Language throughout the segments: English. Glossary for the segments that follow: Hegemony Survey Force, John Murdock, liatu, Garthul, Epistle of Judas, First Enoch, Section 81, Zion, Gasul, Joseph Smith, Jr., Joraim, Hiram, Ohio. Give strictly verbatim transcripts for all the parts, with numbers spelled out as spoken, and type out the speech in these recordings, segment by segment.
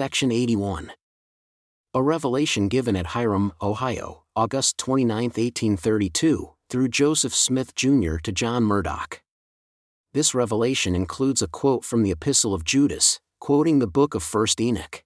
Section eighty-one. A revelation given at Hiram, Ohio, August twenty-ninth, eighteen thirty-two, through Joseph Smith, Junior to John Murdock. This revelation includes a quote from the Epistle of Judas, quoting the book of First Enoch.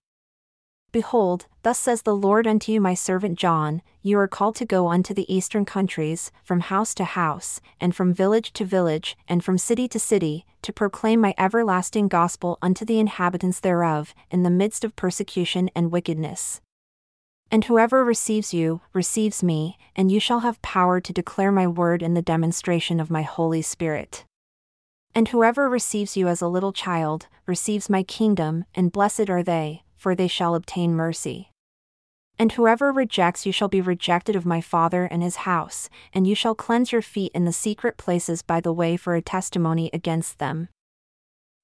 Behold, thus says the Lord unto you, my servant John, you are called to go unto the eastern countries, from house to house, and from village to village, and from city to city, to proclaim my everlasting gospel unto the inhabitants thereof, in the midst of persecution and wickedness. And whoever receives you, receives me, and you shall have power to declare my word in the demonstration of my Holy Spirit. And whoever receives you as a little child, receives my kingdom, and blessed are they, for they shall obtain mercy. And whoever rejects you shall be rejected of my Father and his house, and you shall cleanse your feet in the secret places by the way for a testimony against them.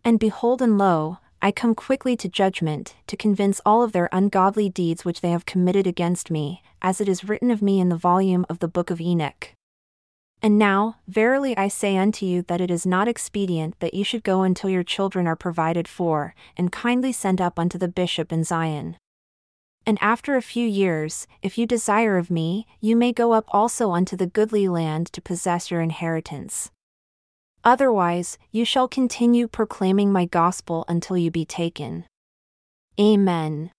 And behold, and lo, I come quickly to judgment, to convince all of their ungodly deeds which they have committed against me, as it is written of me in the volume of the book of Enoch. And now, verily I say unto you that it is not expedient that you should go until your children are provided for, and kindly send up unto the bishop in Zion. And after a few years, if you desire of me, you may go up also unto the goodly land to possess your inheritance. Otherwise, you shall continue proclaiming my gospel until you be taken. Amen.